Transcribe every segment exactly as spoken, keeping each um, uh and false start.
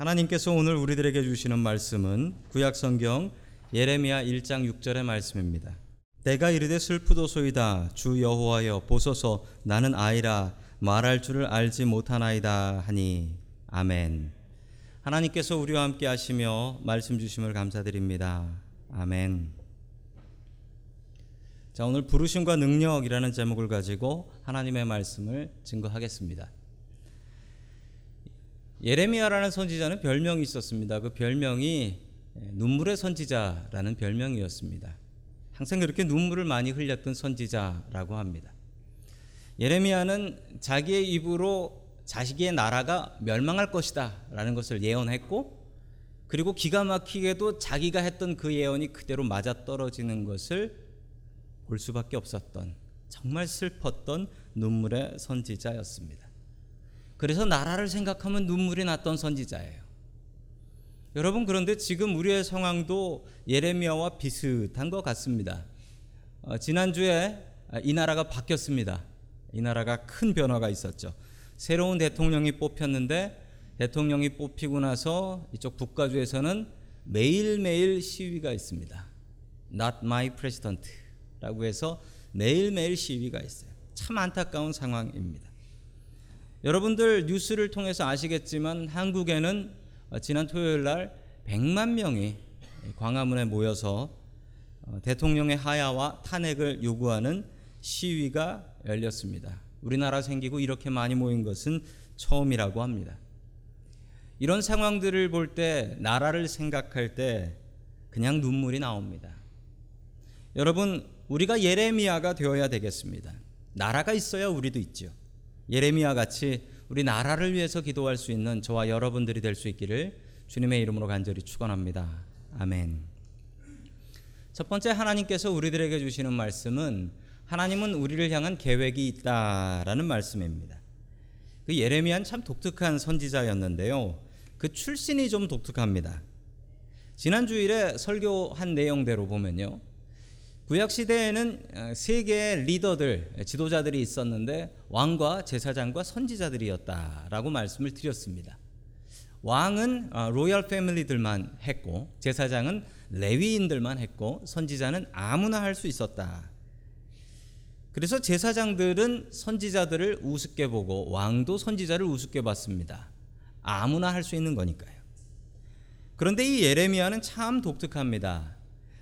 하나님께서 오늘 우리들에게 주시는 말씀은 구약성경 예레미야 일 장 육 절의 말씀입니다. 내가 이르되 슬프도소이다. 주 여호와여 보소서. 나는 아이라 말할 줄을 알지 못하나이다 하니 아멘. 하나님께서 우리와 함께 하시며 말씀 주심을 감사드립니다. 아멘. 자, 오늘 부르심과 능력이라는 제목을 가지고 하나님의 말씀을 증거하겠습니다. 예레미야라는 선지자는 별명이 있었습니다. 그 별명이 눈물의 선지자라는 별명이었습니다. 항상 그렇게 눈물을 많이 흘렸던 선지자라고 합니다. 예레미야는 자기의 입으로 자식의 나라가 멸망할 것이다 라는 것을 예언했고, 그리고 기가 막히게도 자기가 했던 그 예언이 그대로 맞아떨어지는 것을 볼 수밖에 없었던, 정말 슬펐던 눈물의 선지자였습니다. 그래서 나라를 생각하면 눈물이 났던 선지자예요. 여러분, 그런데 지금 우리의 상황도 예레미야와 비슷한 것 같습니다. 어, 지난주에 이 나라가 바뀌었습니다. 이 나라가 큰 변화가 있었죠. 새로운 대통령이 뽑혔는데, 대통령이 뽑히고 나서 이쪽 북가주에서는 매일매일 시위가 있습니다. Not my president 라고 해서 매일매일 시위가 있어요. 참 안타까운 상황입니다. 여러분들 뉴스를 통해서 아시겠지만 한국에는 지난 토요일 날 백만 명이 광화문에 모여서 대통령의 하야와 탄핵을 요구하는 시위가 열렸습니다. 우리나라 생기고 이렇게 많이 모인 것은 처음이라고 합니다. 이런 상황들을 볼 때, 나라를 생각할 때 그냥 눈물이 나옵니다. 여러분, 우리가 예레미야가 되어야 되겠습니다. 나라가 있어야 우리도 있죠. 예레미야 같이 우리 나라를 위해서 기도할 수 있는 저와 여러분들이 될 수 있기를 주님의 이름으로 간절히 축원합니다. 아멘. 첫 번째, 하나님께서 우리들에게 주시는 말씀은 하나님은 우리를 향한 계획이 있다라는 말씀입니다. 그 예레미야는 참 독특한 선지자였는데요. 그 출신이 좀 독특합니다. 지난 주일에 설교한 내용대로 보면요, 구약시대에는 세 개의 리더들, 지도자들이 있었는데 왕과 제사장과 선지자들이었다라고 말씀을 드렸습니다. 왕은 로얄 패밀리들만 했고, 제사장은 레위인들만 했고, 선지자는 아무나 할 수 있었다. 그래서 제사장들은 선지자들을 우습게 보고 왕도 선지자를 우습게 봤습니다. 아무나 할 수 있는 거니까요. 그런데 이 예레미야는 참 독특합니다.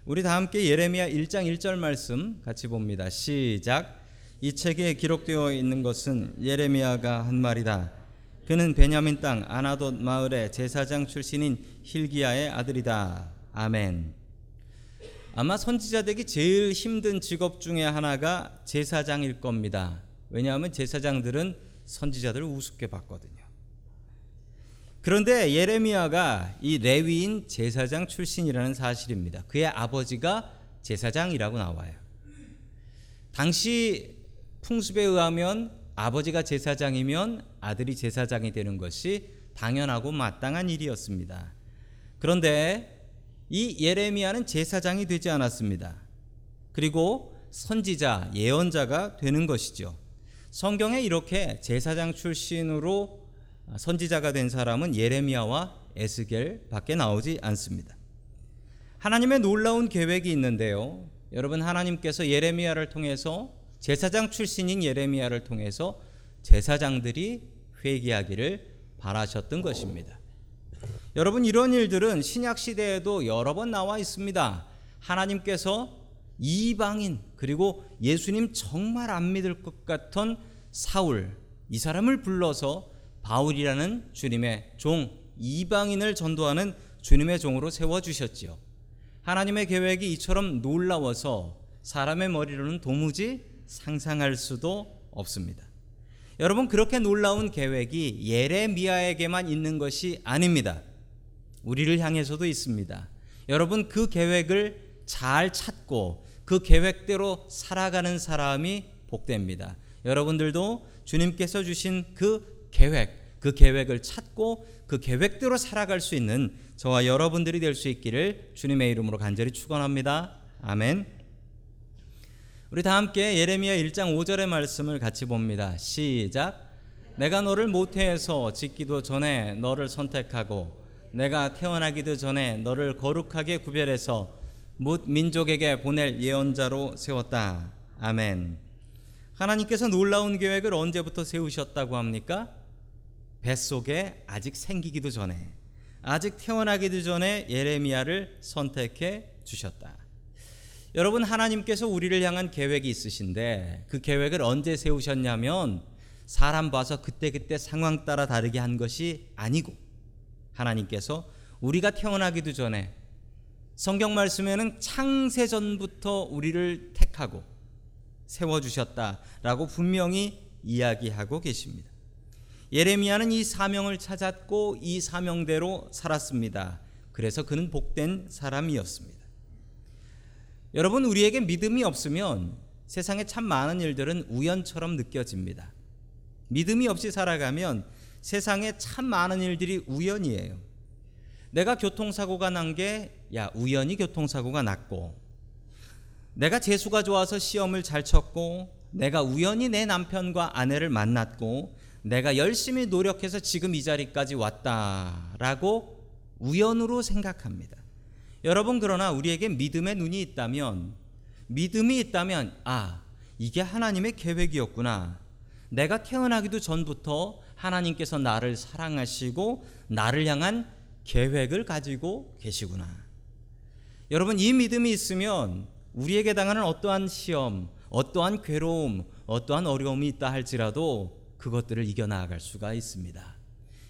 우리 다 함께 예레미야 일 장 일 절 말씀 같이 봅니다. 시작. 이 책에 기록되어 있는 것은 예레미야가 한 말이다. 그는 베냐민 땅 아나돗 마을의 제사장 출신인 힐기야의 아들이다. 아멘. 아마 선지자 되기 제일 힘든 직업 중에 하나가 제사장일 겁니다. 왜냐하면 제사장들은 선지자들을 우습게 봤거든요. 그런데 예레미야가 이 레위인 제사장 출신이라는 사실입니다. 그의 아버지가 제사장이라고 나와요. 당시 풍습에 의하면 아버지가 제사장이면 아들이 제사장이 되는 것이 당연하고 마땅한 일이었습니다. 그런데 이 예레미야는 제사장이 되지 않았습니다. 그리고 선지자, 예언자가 되는 것이죠. 성경에 이렇게 제사장 출신으로 선지자가 된 사람은 예레미야와 에스겔 밖에 나오지 않습니다. 하나님의 놀라운 계획이 있는데요, 여러분, 하나님께서 예레미야를 통해서, 제사장 출신인 예레미야를 통해서 제사장들이 회개하기를 바라셨던 것입니다. 여러분, 이런 일들은 신약시대에도 여러 번 나와 있습니다. 하나님께서 이방인, 그리고 예수님 정말 안 믿을 것 같던 사울, 이 사람을 불러서 바울이라는 주님의 종, 이방인을 전도하는 주님의 종으로 세워주셨지요. 하나님의 계획이 이처럼 놀라워서 사람의 머리로는 도무지 상상할 수도 없습니다. 여러분, 그렇게 놀라운 계획이 예레미야에게만 있는 것이 아닙니다. 우리를 향해서도 있습니다. 여러분, 그 계획을 잘 찾고 그 계획대로 살아가는 사람이 복됩니다. 여러분들도 주님께서 주신 그 계획, 그 계획을 찾고 그 계획대로 살아갈 수 있는 저와 여러분들이 될 수 있기를 주님의 이름으로 간절히 축원합니다. 아멘. 우리 다 함께 예레미야 일 장 오 절의 말씀을 같이 봅니다. 시작. 내가 너를 모태에서 짓기도 전에 너를 선택하고 내가 태어나기도 전에 너를 거룩하게 구별해서 뭇 민족에게 보낼 예언자로 세웠다. 아멘. 하나님께서 놀라운 계획을 언제부터 세우셨다고 합니까? 뱃속에 아직 생기기도 전에, 아직 태어나기도 전에 예레미야를 선택해 주셨다. 여러분, 하나님께서 우리를 향한 계획이 있으신데 그 계획을 언제 세우셨냐면 사람 봐서 그때그때 상황 따라 다르게 한 것이 아니고, 하나님께서 우리가 태어나기도 전에, 성경 말씀에는 창세전부터 우리를 택하고 세워주셨다라고 분명히 이야기하고 계십니다. 예레미야는 이 사명을 찾았고 이 사명대로 살았습니다. 그래서 그는 복된 사람이었습니다. 여러분, 우리에게 믿음이 없으면 세상에 참 많은 일들은 우연처럼 느껴집니다. 믿음이 없이 살아가면 세상에 참 많은 일들이 우연이에요. 내가 교통사고가 난 게 야 우연히 교통사고가 났고, 내가 재수가 좋아서 시험을 잘 쳤고, 내가 우연히 내 남편과 아내를 만났고, 내가 열심히 노력해서 지금 이 자리까지 왔다라고 우연으로 생각합니다. 여러분, 그러나 우리에게 믿음의 눈이 있다면, 믿음이 있다면 아, 이게 하나님의 계획이었구나. 내가 태어나기도 전부터 하나님께서 나를 사랑하시고 나를 향한 계획을 가지고 계시구나. 여러분, 이 믿음이 있으면 우리에게 당하는 어떠한 시험, 어떠한 괴로움, 어떠한 어려움이 있다 할지라도 그것들을 이겨나갈 수가 있습니다.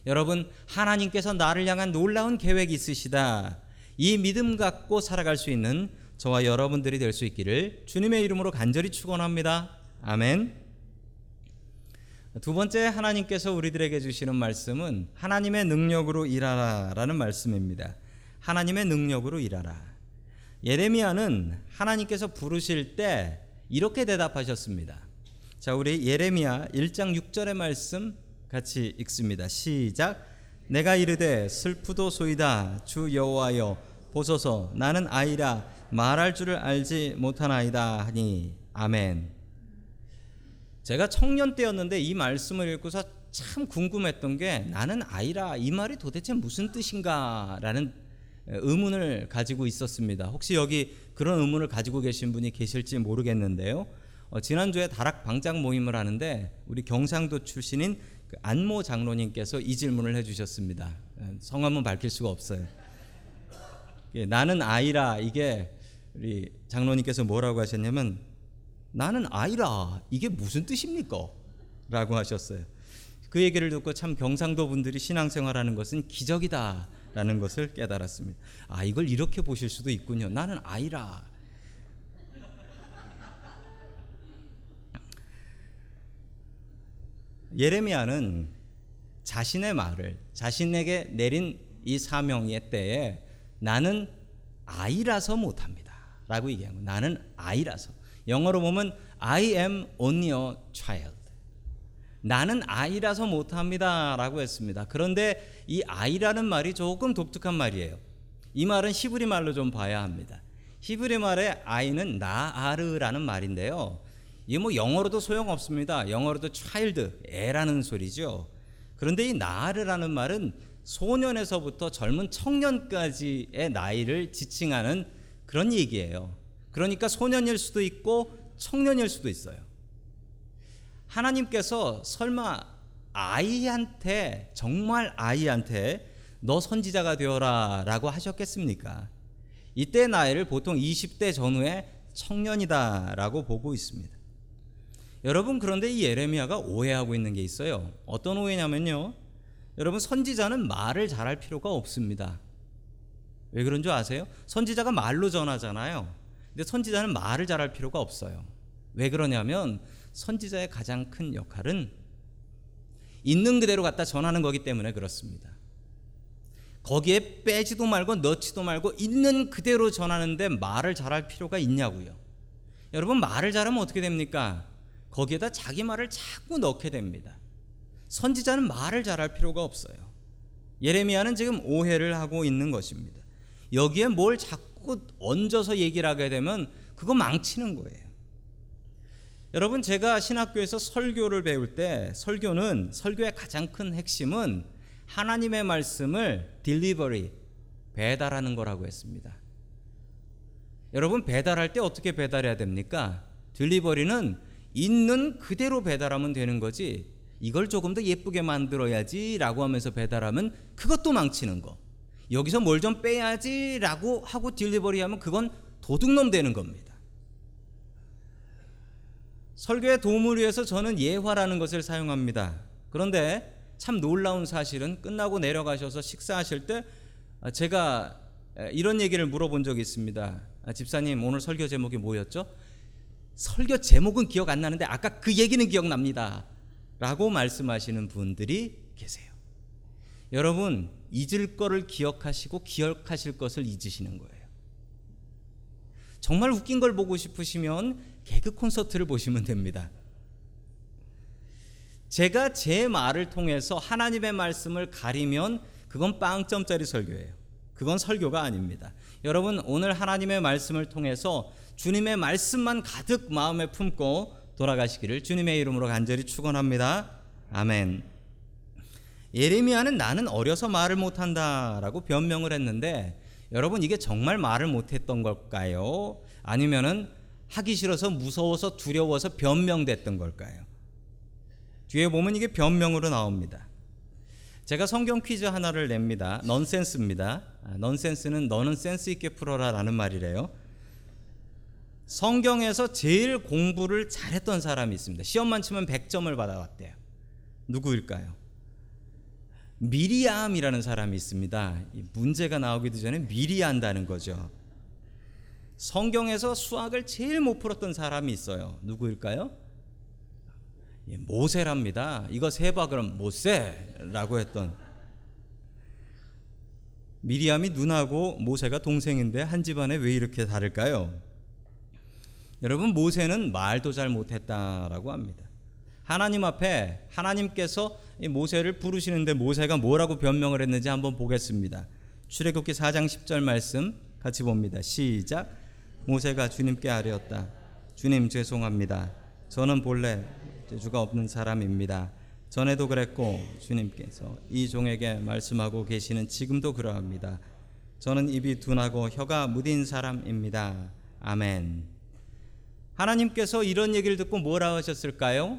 여러분, 하나님께서 나를 향한 놀라운 계획이 있으시다. 이 믿음 갖고 살아갈 수 있는 저와 여러분들이 될 수 있기를 주님의 이름으로 간절히 축원합니다. 아멘. 두 번째, 하나님께서 우리들에게 주시는 말씀은 하나님의 능력으로 일하라 라는 말씀입니다. 하나님의 능력으로 일하라. 예레미야는 하나님께서 부르실 때 이렇게 대답하셨습니다. 자, 우리 예레미야 일 장 육 절의 말씀 같이 읽습니다. 시작. 내가 이르되 슬프도소이다. 주 여호와여 보소서. 나는 아이라 말할 줄을 알지 못하나이다 하니. 아멘. 제가 청년 때였는데 이 말씀을 읽고서 참 궁금했던 게, 나는 아이라 이 말이 도대체 무슨 뜻인가 라는 의문을 가지고 있었습니다. 혹시 여기 그런 의문을 가지고 계신 분이 계실지 모르겠는데요, 어, 지난주에 다락 방장 모임을 하는데 우리 경상도 출신인 그 안모 장로님께서 이 질문을 해주셨습니다. 성함은 밝힐 수가 없어요. 예, 나는 아이라, 이게 우리 장로님께서 뭐라고 하셨냐면, 나는 아이라 이게 무슨 뜻입니까? 라고 하셨어요. 그 얘기를 듣고 참 경상도 분들이 신앙생활하는 것은 기적이다 라는 것을 깨달았습니다. 아, 이걸 이렇게 보실 수도 있군요. 나는 아이라. 예레미야는 자신의 말을, 자신에게 내린 이 사명의 때에 나는 아이라서 못합니다 라고 얘기한 거예요. 나는 아이라서. 영어로 보면 I am only a child. 나는 아이라서 못합니다 라고 했습니다. 그런데 이 아이라는 말이 조금 독특한 말이에요. 이 말은 히브리 말로 좀 봐야 합니다. 히브리 말의 아이는 나아르라는 말인데요, 이게 뭐 영어로도 소용없습니다. 영어로도 child, 애라는 소리죠. 그런데 이 나아르라는 말은 소년에서부터 젊은 청년까지의 나이를 지칭하는 그런 얘기예요. 그러니까 소년일 수도 있고 청년일 수도 있어요. 하나님께서 설마 아이한테, 정말 아이한테 너 선지자가 되어라 라고 하셨겠습니까? 이때 나이를 보통 이십 대 전후의 청년이다 라고 보고 있습니다. 여러분, 그런데 이 예레미야가 오해하고 있는 게 있어요. 어떤 오해냐면요, 여러분, 선지자는 말을 잘할 필요가 없습니다. 왜 그런 줄 아세요? 선지자가 말로 전하잖아요. 근데 선지자는 말을 잘할 필요가 없어요. 왜 그러냐면 선지자의 가장 큰 역할은 있는 그대로 갖다 전하는 거기 때문에 그렇습니다. 거기에 빼지도 말고 넣지도 말고 있는 그대로 전하는데 말을 잘할 필요가 있냐고요. 여러분, 말을 잘하면 어떻게 됩니까? 거기에다 자기 말을 자꾸 넣게 됩니다. 선지자는 말을 잘할 필요가 없어요. 예레미야는 지금 오해를 하고 있는 것입니다. 여기에 뭘 자꾸 얹어서 얘기를 하게 되면 그거 망치는 거예요. 여러분, 제가 신학교에서 설교를 배울 때, 설교는, 설교의 가장 큰 핵심은 하나님의 말씀을 딜리버리, 배달하는 거라고 했습니다. 여러분, 배달할 때 어떻게 배달해야 됩니까? 딜리버리는 있는 그대로 배달하면 되는 거지, 이걸 조금 더 예쁘게 만들어야지 라고 하면서 배달하면 그것도 망치는 거, 여기서 뭘 좀 빼야지 라고 하고 딜리버리하면 그건 도둑놈 되는 겁니다. 설교의 도움을 위해서 저는 예화라는 것을 사용합니다. 그런데 참 놀라운 사실은, 끝나고 내려가셔서 식사하실 때 제가 이런 얘기를 물어본 적이 있습니다. 집사님, 오늘 설교 제목이 뭐였죠? 설교 제목은 기억 안 나는데 아까 그 얘기는 기억납니다 라고 말씀하시는 분들이 계세요. 여러분, 잊을 거를 기억하시고 기억하실 것을 잊으시는 거예요. 정말 웃긴 걸 보고 싶으시면 개그 콘서트를 보시면 됩니다. 제가 제 말을 통해서 하나님의 말씀을 가리면 그건 빵점짜리 설교예요. 그건 설교가 아닙니다. 여러분, 오늘 하나님의 말씀을 통해서 주님의 말씀만 가득 마음에 품고 돌아가시기를 주님의 이름으로 간절히 축원합니다. 아멘. 예레미야는 나는 어려서 말을 못한다 라고 변명을 했는데, 여러분, 이게 정말 말을 못했던 걸까요? 아니면은 하기 싫어서, 무서워서, 두려워서 변명됐던 걸까요? 뒤에 보면 이게 변명으로 나옵니다. 제가 성경 퀴즈 하나를 냅니다. 넌센스입니다. 넌센스는 너는 센스 있게 풀어라 라는 말이래요. 성경에서 제일 공부를 잘했던 사람이 있습니다. 시험만 치면 백 점을 받아왔대요. 누구일까요? 미리암이라는 사람이 있습니다. 문제가 나오기도 전에 미리 안다는 거죠. 성경에서 수학을 제일 못 풀었던 사람이 있어요. 누구일까요? 모세랍니다. 이거 세봐 그럼 모세라고 했던. 미리암이 누나고 모세가 동생인데 한 집안에 왜 이렇게 다를까요? 여러분, 모세는 말도 잘 못했다라고 합니다. 하나님 앞에 하나님께서 모세를 부르시는데 모세가 뭐라고 변명을 했는지 한번 보겠습니다. 출애굽기 사 장 십 절 말씀 같이 봅니다. 시작. 모세가 주님께 아뢰었다. 주님, 죄송합니다. 저는 본래 재주가 없는 사람입니다. 전에도 그랬고 주님께서 이 종에게 말씀하고 계시는 지금도 그러합니다. 저는 입이 둔하고 혀가 무딘 사람입니다. 아멘. 하나님께서 이런 얘기를 듣고 뭐라 하셨을까요?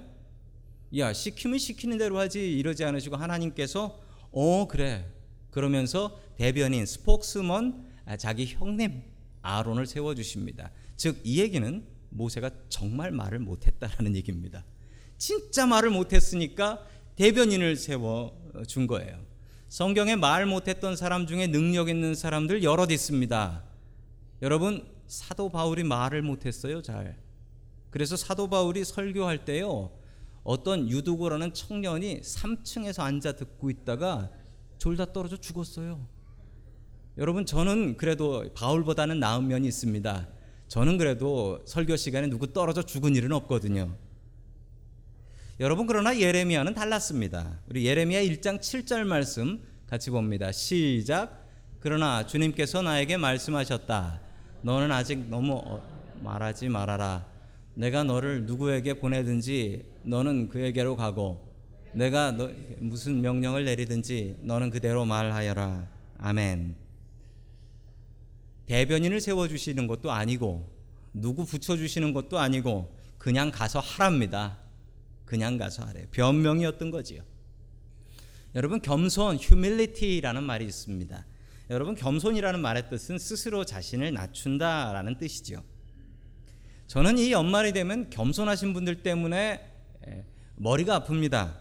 야, 시키면 시키는 대로 하지, 이러지 않으시고 하나님께서 어 그래 그러면서 대변인, 스포크스먼, 자기 형님 아론을 세워주십니다. 즉, 이 얘기는 모세가 정말 말을 못했다라는 얘기입니다. 진짜 말을 못했으니까 대변인을 세워준 거예요. 성경에 말 못했던 사람 중에 능력 있는 사람들 여럿 있습니다. 여러분, 사도 바울이 말을 못했어요, 잘. 그래서 사도 바울이 설교할 때요, 어떤 유두고라는 청년이 삼 층에서 앉아 듣고 있다가 졸다 떨어져 죽었어요. 여러분, 저는 그래도 바울보다는 나은 면이 있습니다. 저는 그래도 설교 시간에 누구 떨어져 죽은 일은 없거든요. 여러분, 그러나 예레미야는 달랐습니다. 우리 예레미야 일 장 칠 절 말씀 같이 봅니다. 시작. 그러나 주님께서 나에게 말씀하셨다. 너는 아직 너무 말하지 말아라. 내가 너를 누구에게 보내든지 너는 그에게로 가고, 내가 너 무슨 명령을 내리든지 너는 그대로 말하여라. 아멘. 대변인을 세워주시는 것도 아니고 누구 붙여주시는 것도 아니고 그냥 가서 하랍니다. 그냥 가서 하래요. 변명이었던 거지요. 여러분, 겸손, humility라는 말이 있습니다. 여러분, 겸손이라는 말의 뜻은 스스로 자신을 낮춘다라는 뜻이죠. 저는 이 연말이 되면 겸손하신 분들 때문에 머리가 아픕니다.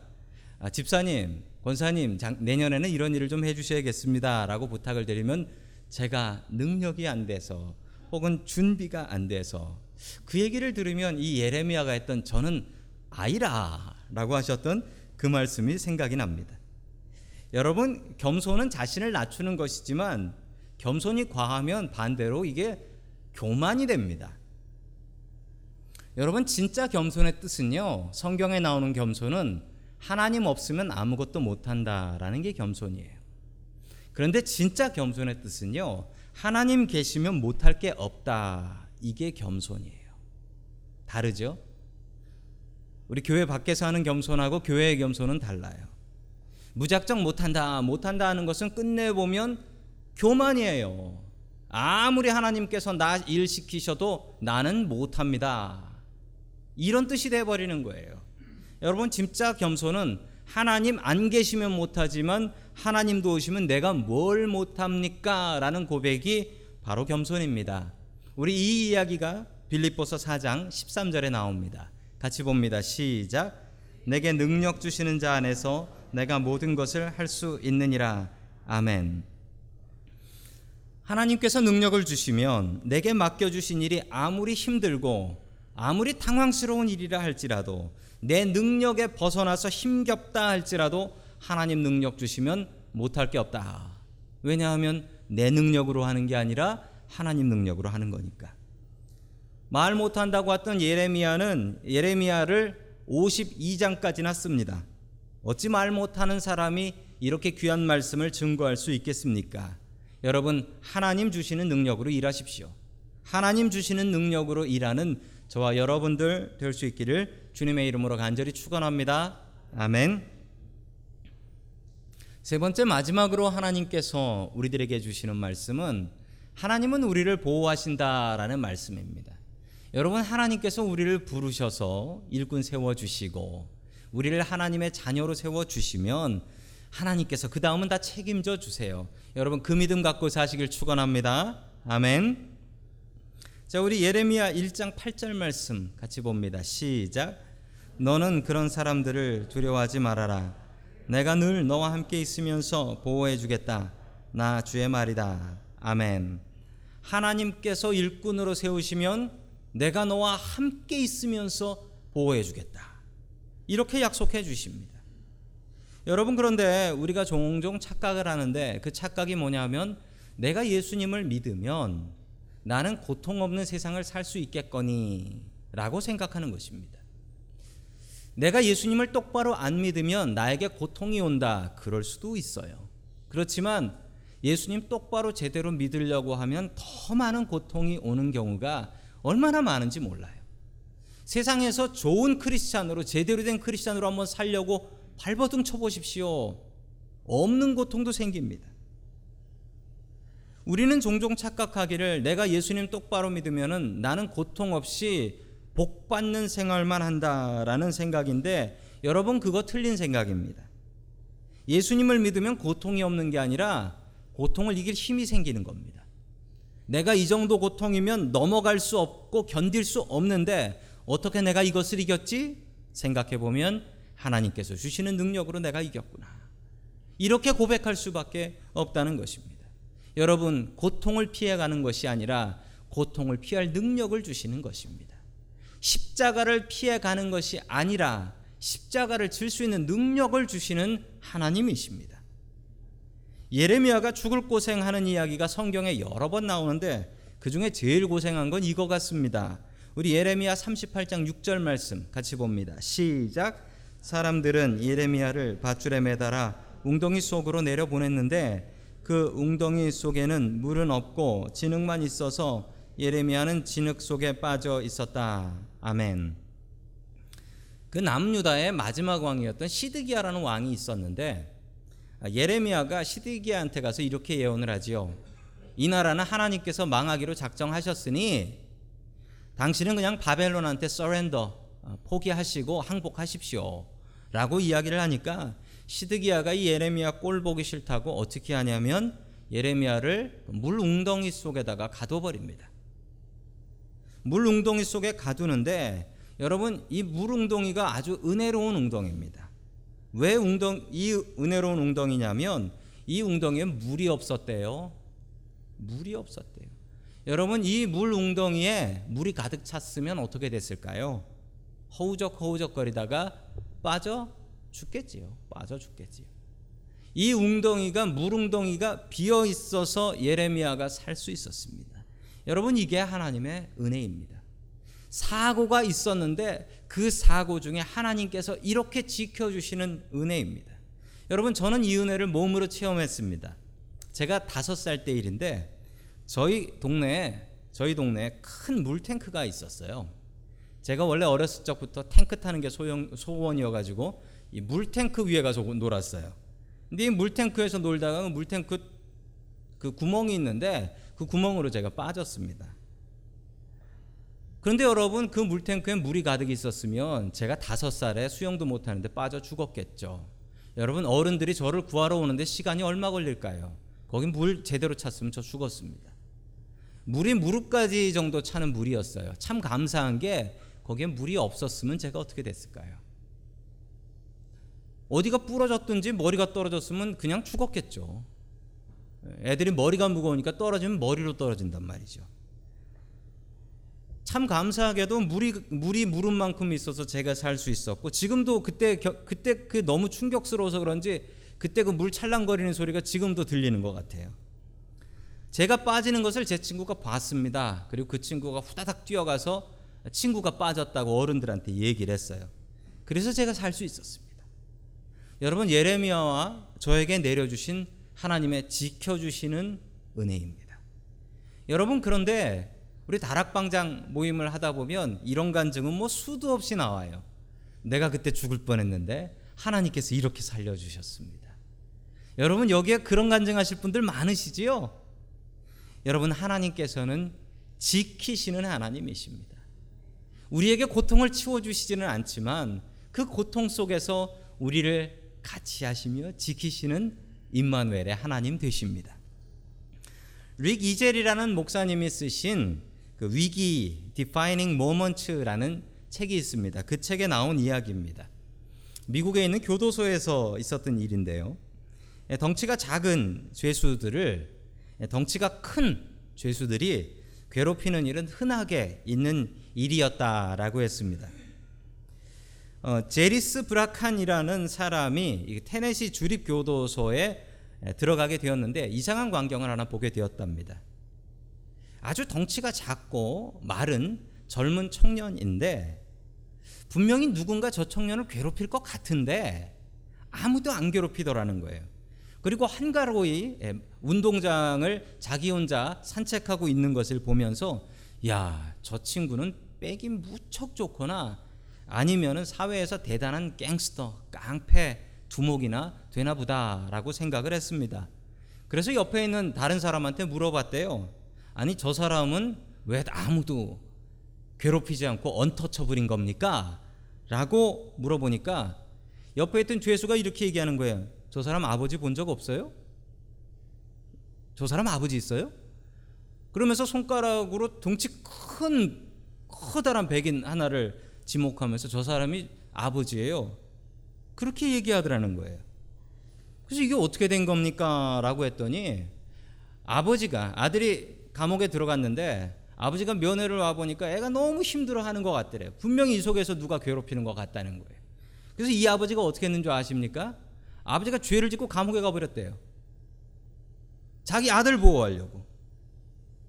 아, 집사님, 권사님, 장, 내년에는 이런 일을 좀 해주셔야겠습니다 라고 부탁을 드리면 제가 능력이 안 돼서 혹은 준비가 안 돼서, 그 얘기를 들으면 이 예레미야가 했던 저는 아이라 라고 하셨던 그 말씀이 생각이 납니다. 여러분, 겸손은 자신을 낮추는 것이지만 겸손이 과하면 반대로 이게 교만이 됩니다. 여러분, 진짜 겸손의 뜻은요, 성경에 나오는 겸손은 하나님 없으면 아무것도 못한다라는 게 겸손이에요. 그런데 진짜 겸손의 뜻은요, 하나님 계시면 못할 게 없다, 이게 겸손이에요. 다르죠? 우리 교회 밖에서 하는 겸손하고 교회의 겸손은 달라요. 무작정 못한다 못한다 하는 것은 끝내보면 교만이에요. 아무리 하나님께서 나 일 시키셔도 나는 못합니다, 이런 뜻이 돼버리는 거예요. 여러분, 진짜 겸손은 하나님 안 계시면 못하지만 하나님 도우시면 내가 뭘 못합니까? 라는 고백이 바로 겸손입니다. 우리 이 이야기가 빌립보서 사 장 십삼 절에 나옵니다. 같이 봅니다. 시작. 내게 능력 주시는 자 안에서 내가 모든 것을 할 수 있느니라. 아멘. 하나님께서 능력을 주시면 내게 맡겨주신 일이 아무리 힘들고 아무리 당황스러운 일이라 할지라도, 내 능력에 벗어나서 힘겹다 할지라도 하나님 능력 주시면 못할 게 없다. 왜냐하면 내 능력으로 하는 게 아니라 하나님 능력으로 하는 거니까. 말 못한다고 했던 예레미야는 예레미야를 오십이 장까지나 씁니다. 어찌 말 못하는 사람이 이렇게 귀한 말씀을 증거할 수 있겠습니까? 여러분, 하나님 주시는 능력으로 일하십시오. 하나님 주시는 능력으로 일하는 저와 여러분들 될 수 있기를 주님의 이름으로 간절히 축원합니다. 아멘. 세 번째, 마지막으로 하나님께서 우리들에게 주시는 말씀은 하나님은 우리를 보호하신다라는 말씀입니다. 여러분, 하나님께서 우리를 부르셔서 일꾼 세워주시고 우리를 하나님의 자녀로 세워주시면 하나님께서 그 다음은 다 책임져 주세요. 여러분, 그 믿음 갖고 사시길 축원합니다. 아멘. 자, 우리 예레미야 일 장 팔 절 말씀 같이 봅니다. 시작. 너는 그런 사람들을 두려워하지 말아라. 내가 늘 너와 함께 있으면서 보호해 주겠다. 나 주의 말이다. 아멘. 하나님께서 일꾼으로 세우시면 내가 너와 함께 있으면서 보호해 주겠다, 이렇게 약속해 주십니다. 여러분, 그런데 우리가 종종 착각을 하는데 그 착각이 뭐냐면, 내가 예수님을 믿으면 나는 고통 없는 세상을 살 수 있겠거니 라고 생각하는 것입니다. 내가 예수님을 똑바로 안 믿으면 나에게 고통이 온다, 그럴 수도 있어요. 그렇지만 예수님 똑바로 제대로 믿으려고 하면 더 많은 고통이 오는 경우가 얼마나 많은지 몰라요. 세상에서 좋은 크리스찬으로, 제대로 된 크리스찬으로 한번 살려고 발버둥 쳐보십시오. 없는 고통도 생깁니다. 우리는 종종 착각하기를, 내가 예수님 똑바로 믿으면 나는 고통 없이 복받는 생활만 한다라는 생각인데, 여러분, 그거 틀린 생각입니다. 예수님을 믿으면 고통이 없는 게 아니라 고통을 이길 힘이 생기는 겁니다. 내가 이 정도 고통이면 넘어갈 수 없고 견딜 수 없는데 어떻게 내가 이것을 이겼지? 생각해보면 하나님께서 주시는 능력으로 내가 이겼구나, 이렇게 고백할 수밖에 없다는 것입니다. 여러분, 고통을 피해가는 것이 아니라 고통을 피할 능력을 주시는 것입니다. 십자가를 피해가는 것이 아니라 십자가를 질 수 있는 능력을 주시는 하나님이십니다. 예레미야가 죽을 고생하는 이야기가 성경에 여러 번 나오는데 그 중에 제일 고생한 건 이거 같습니다. 우리 예레미야 삼십팔 장 육 절 말씀 같이 봅니다. 시작. 사람들은 예레미야를 밧줄에 매달아 웅덩이 속으로 내려보냈는데 그 웅덩이 속에는 물은 없고 진흙만 있어서 예레미야는 진흙 속에 빠져 있었다. 아멘. 그 남유다의 마지막 왕이었던 시드기야라는 왕이 있었는데, 예레미야가 시드기야한테 가서 이렇게 예언을 하지요. 이 나라는 하나님께서 망하기로 작정하셨으니 당신은 그냥 바벨론한테 서렌더, 포기하시고 항복하십시오 라고 이야기를 하니까, 시드기야가 이 예레미야 꼴 보기 싫다고 어떻게 하냐면 예레미야를 물 웅덩이 속에다가 가둬버립니다. 물 웅덩이 속에 가두는데, 여러분, 이 물 웅덩이가 아주 은혜로운 웅덩이입니다. 왜 웅덩, 이 은혜로운 웅덩이냐면 이 웅덩이에 물이 없었대요. 물이 없었대요. 여러분, 이 물 웅덩이에 물이 가득 찼으면 어떻게 됐을까요? 허우적 허우적거리다가 빠져 죽겠지요. 빠져 죽겠지요. 이 웅덩이가, 물웅덩이가 비어 있어서 예레미야가 살 수 있었습니다. 여러분, 이게 하나님의 은혜입니다. 사고가 있었는데 그 사고 중에 하나님께서 이렇게 지켜주시는 은혜입니다. 여러분, 저는 이 은혜를 몸으로 체험했습니다. 제가 다섯 살 때 일인데, 저희 동네에 저희 동네에 큰 물탱크가 있었어요. 제가 원래 어렸을 적부터 탱크 타는 게 소원, 소원이어가지고 이 물탱크 위에 가서 놀았어요. 네 물탱크에서 놀다가 물탱크 그 구멍이 있는데 그 구멍으로 제가 빠졌습니다. 그런데 여러분, 그 물탱크에 물이 가득 있었으면 제가 다섯 살에 수영도 못하는데 빠져 죽었겠죠. 여러분, 어른들이 저를 구하러 오는데 시간이 얼마 걸릴까요? 거기 물 제대로 찼으면 저 죽었습니다. 물이 무릎까지 정도 차는 물이었어요. 참 감사한 게 거기에 물이 없었으면 제가 어떻게 됐을까요? 어디가 부러졌든지 머리가 떨어졌으면 그냥 죽었겠죠. 애들이 머리가 무거우니까 떨어지면 머리로 떨어진단 말이죠. 참 감사하게도 물이, 물이 무릎만큼 있어서 제가 살 수 있었고, 지금도 그때, 그때 그 너무 충격스러워서 그런지 그때 그 물 찰랑거리는 소리가 지금도 들리는 것 같아요. 제가 빠지는 것을 제 친구가 봤습니다. 그리고 그 친구가 후다닥 뛰어가서 친구가 빠졌다고 어른들한테 얘기를 했어요. 그래서 제가 살 수 있었습니다. 여러분, 예레미야와 저에게 내려주신 하나님의 지켜주시는 은혜입니다. 여러분, 그런데 우리 다락방장 모임을 하다 보면 이런 간증은 뭐 수도 없이 나와요. 내가 그때 죽을 뻔했는데 하나님께서 이렇게 살려주셨습니다. 여러분, 여기에 그런 간증하실 분들 많으시지요? 여러분, 하나님께서는 지키시는 하나님이십니다. 우리에게 고통을 치워주시지는 않지만 그 고통 속에서 우리를 같이 하시며 지키시는 임마누엘의 하나님 되십니다. 릭 이젤이라는 목사님이 쓰신 그 위기 Defining Moments라는 책이 있습니다. 그 책에 나온 이야기입니다. 미국에 있는 교도소에서 있었던 일인데요, 덩치가 작은 죄수들을 덩치가 큰 죄수들이 괴롭히는 일은 흔하게 있는 일이었다라고 했습니다. 어, 제리스 브라칸이라는 사람이 테네시 주립교도소에 들어가게 되었는데 이상한 광경을 하나 보게 되었답니다. 아주 덩치가 작고 마른 젊은 청년인데 분명히 누군가 저 청년을 괴롭힐 것 같은데 아무도 안 괴롭히더라는 거예요. 그리고 한가로이 운동장을 자기 혼자 산책하고 있는 것을 보면서, 야, 저 친구는 빼기 무척 좋거나 아니면은 사회에서 대단한 갱스터, 깡패, 두목이나 되나 보다라고 생각을 했습니다. 그래서 옆에 있는 다른 사람한테 물어봤대요. 아니, 저 사람은 왜 아무도 괴롭히지 않고 언터처블인 겁니까? 라고 물어보니까 옆에 있던 죄수가 이렇게 얘기하는 거예요. 저 사람 아버지 본 적 없어요? 저 사람 아버지 있어요? 그러면서 손가락으로 덩치 큰 커다란 백인 하나를 지목하면서 저 사람이 아버지예요, 그렇게 얘기하더라는 거예요. 그래서 이게 어떻게 된 겁니까? 라고 했더니 아버지가, 아들이 감옥에 들어갔는데 아버지가 면회를 와보니까 애가 너무 힘들어하는 것 같더래요. 분명히 이 속에서 누가 괴롭히는 것 같다는 거예요. 그래서 이 아버지가 어떻게 했는 줄 아십니까? 아버지가 죄를 짓고 감옥에 가버렸대요. 자기 아들 보호하려고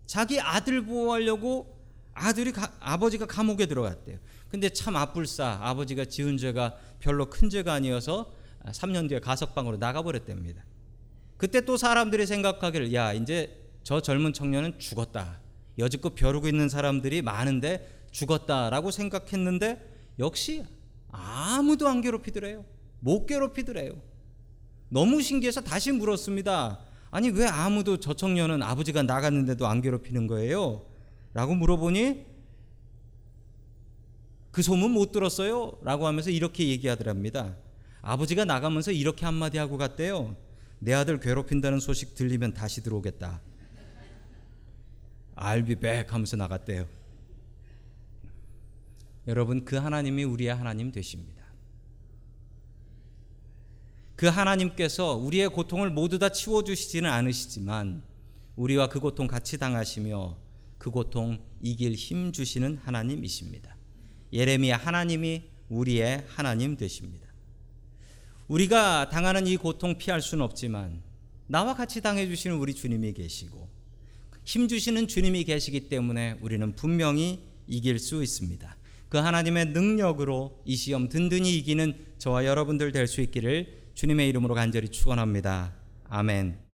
자기 아들 보호하려고 아들이 가, 아버지가 감옥에 들어갔대요. 근데 참 아뿔싸, 아버지가 지은 죄가 별로 큰 죄가 아니어서 삼 년 뒤에 가석방으로 나가버렸답니다. 그때 또 사람들이 생각하기를, 야, 이제 저 젊은 청년은 죽었다, 여지껏 벼르고 있는 사람들이 많은데 죽었다라고 생각했는데 역시 아무도 안 괴롭히더래요. 못 괴롭히더래요. 너무 신기해서 다시 물었습니다. 아니, 왜 아무도 저 청년은 아버지가 나갔는데도 안 괴롭히는 거예요? 라고 물어보니 그 소문 못 들었어요? 라고 하면서 이렇게 얘기하더랍니다. 아버지가 나가면서 이렇게 한마디 하고 갔대요. 내 아들 괴롭힌다는 소식 들리면 다시 들어오겠다. I'll be back 하면서 나갔대요. 여러분, 그 하나님이 우리의 하나님 되십니다. 그 하나님께서 우리의 고통을 모두 다 치워주시지는 않으시지만 우리와 그 고통 같이 당하시며 그 고통 이길 힘 주시는 하나님이십니다. 예레미야 하나님이 우리의 하나님 되십니다. 우리가 당하는 이 고통 피할 수는 없지만 나와 같이 당해주시는 우리 주님이 계시고 힘 주시는 주님이 계시기 때문에 우리는 분명히 이길 수 있습니다. 그 하나님의 능력으로 이 시험 든든히 이기는 저와 여러분들 될 수 있기를 주님의 이름으로 간절히 축원합니다. 아멘.